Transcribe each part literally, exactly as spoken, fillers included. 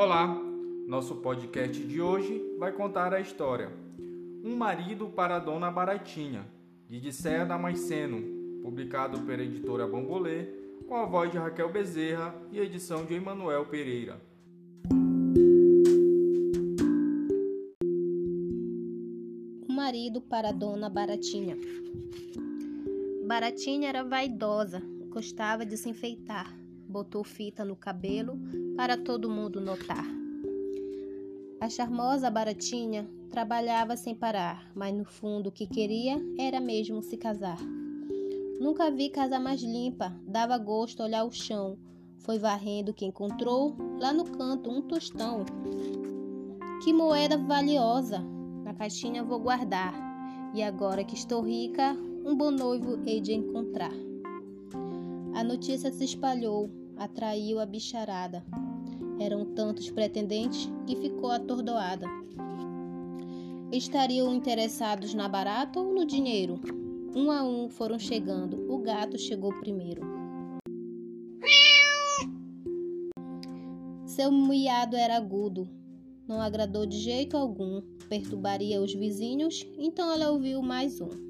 Olá, nosso podcast de hoje vai contar a história Um Marido para a Dona Baratinha, de Diceia Damasceno, publicado pela editora Bambolê, com a voz de Raquel Bezerra e edição de Emanuel Pereira. Um Marido para a Dona Baratinha. Baratinha era vaidosa, gostava de se enfeitar. Botou fita no cabelo para todo mundo notar. A charmosa Baratinha trabalhava sem parar, mas no fundo o que queria era mesmo se casar. Nunca vi casa mais limpa, dava gosto olhar o chão. Foi varrendo que encontrou, lá no canto, um tostão. Que moeda valiosa, na caixinha vou guardar. E agora que estou rica, um bom noivo hei de encontrar. A notícia se espalhou, atraiu a bicharada. Eram tantos pretendentes que ficou atordoada. Estariam interessados na barata ou no dinheiro? Um a um foram chegando, o gato chegou primeiro. Seu miado era agudo, não agradou de jeito algum, perturbaria os vizinhos, então ela ouviu mais um.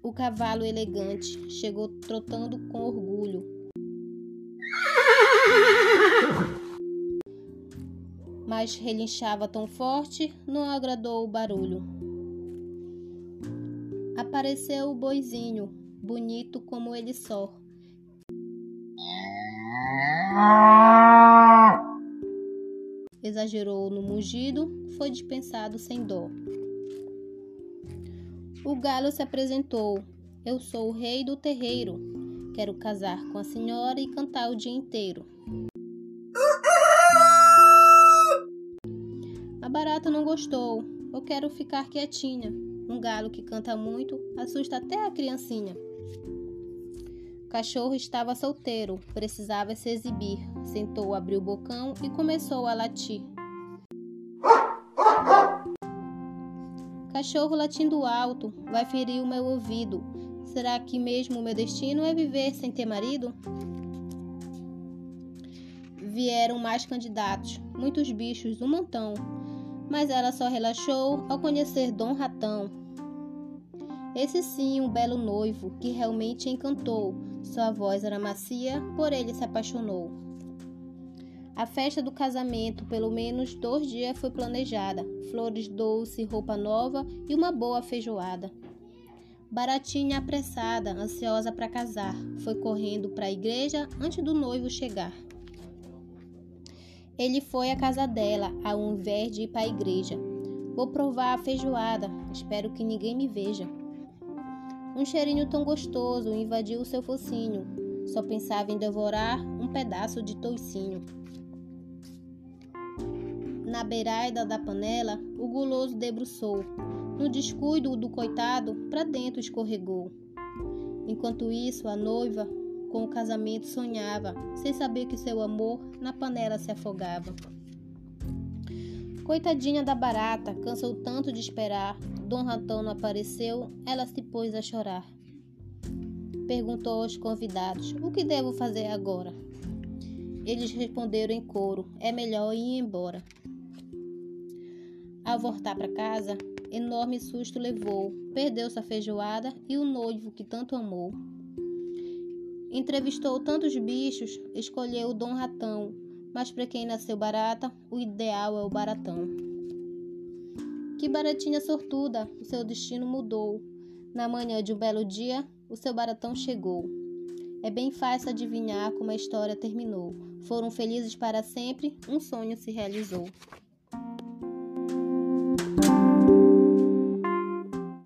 O cavalo elegante chegou trotando com orgulho. Mas relinchava tão forte, não agradou o barulho. Apareceu o boizinho, bonito como ele só. Exagerou no mugido, foi dispensado sem dó. O galo se apresentou. Eu sou o rei do terreiro. Quero casar com a senhora e cantar o dia inteiro. A barata não gostou. Eu quero ficar quietinha. Um galo que canta muito assusta até a criancinha. O cachorro estava solteiro, precisava se exibir. Sentou, abriu o bocão e começou a latir. Cachorro latindo alto, vai ferir o meu ouvido. Será que mesmo o meu destino é viver sem ter marido? Vieram mais candidatos, muitos bichos, um montão. Mas ela só relaxou ao conhecer Dom Ratão. Esse sim, um belo noivo que realmente encantou. Sua voz era macia, por ele se apaixonou. A festa do casamento, pelo menos dois dias, foi planejada. Flores doce, roupa nova e uma boa feijoada. Baratinha apressada, ansiosa para casar, foi correndo para a igreja antes do noivo chegar. Ele foi à casa dela, ao invés de ir para a igreja. Vou provar a feijoada, espero que ninguém me veja. Um cheirinho tão gostoso invadiu seu focinho. Só pensava em devorar um pedaço de toicinho. Na beirada da panela, o guloso debruçou. No descuido do coitado, para dentro escorregou. Enquanto isso, a noiva com o casamento sonhava, sem saber que seu amor na panela se afogava. Coitadinha da barata, cansou tanto de esperar. Dom Ratão não apareceu, ela se pôs a chorar. Perguntou aos convidados: o que devo fazer agora? Eles responderam em coro: é melhor ir embora. Ao voltar para casa, enorme susto levou, perdeu sua feijoada e o noivo que tanto amou. Entrevistou tantos bichos, escolheu o Dom Ratão, mas para quem nasceu barata, o ideal é o baratão. Que baratinha sortuda, o seu destino mudou. Na manhã de um belo dia, o seu baratão chegou. É bem fácil adivinhar como a história terminou. Foram felizes para sempre, um sonho se realizou.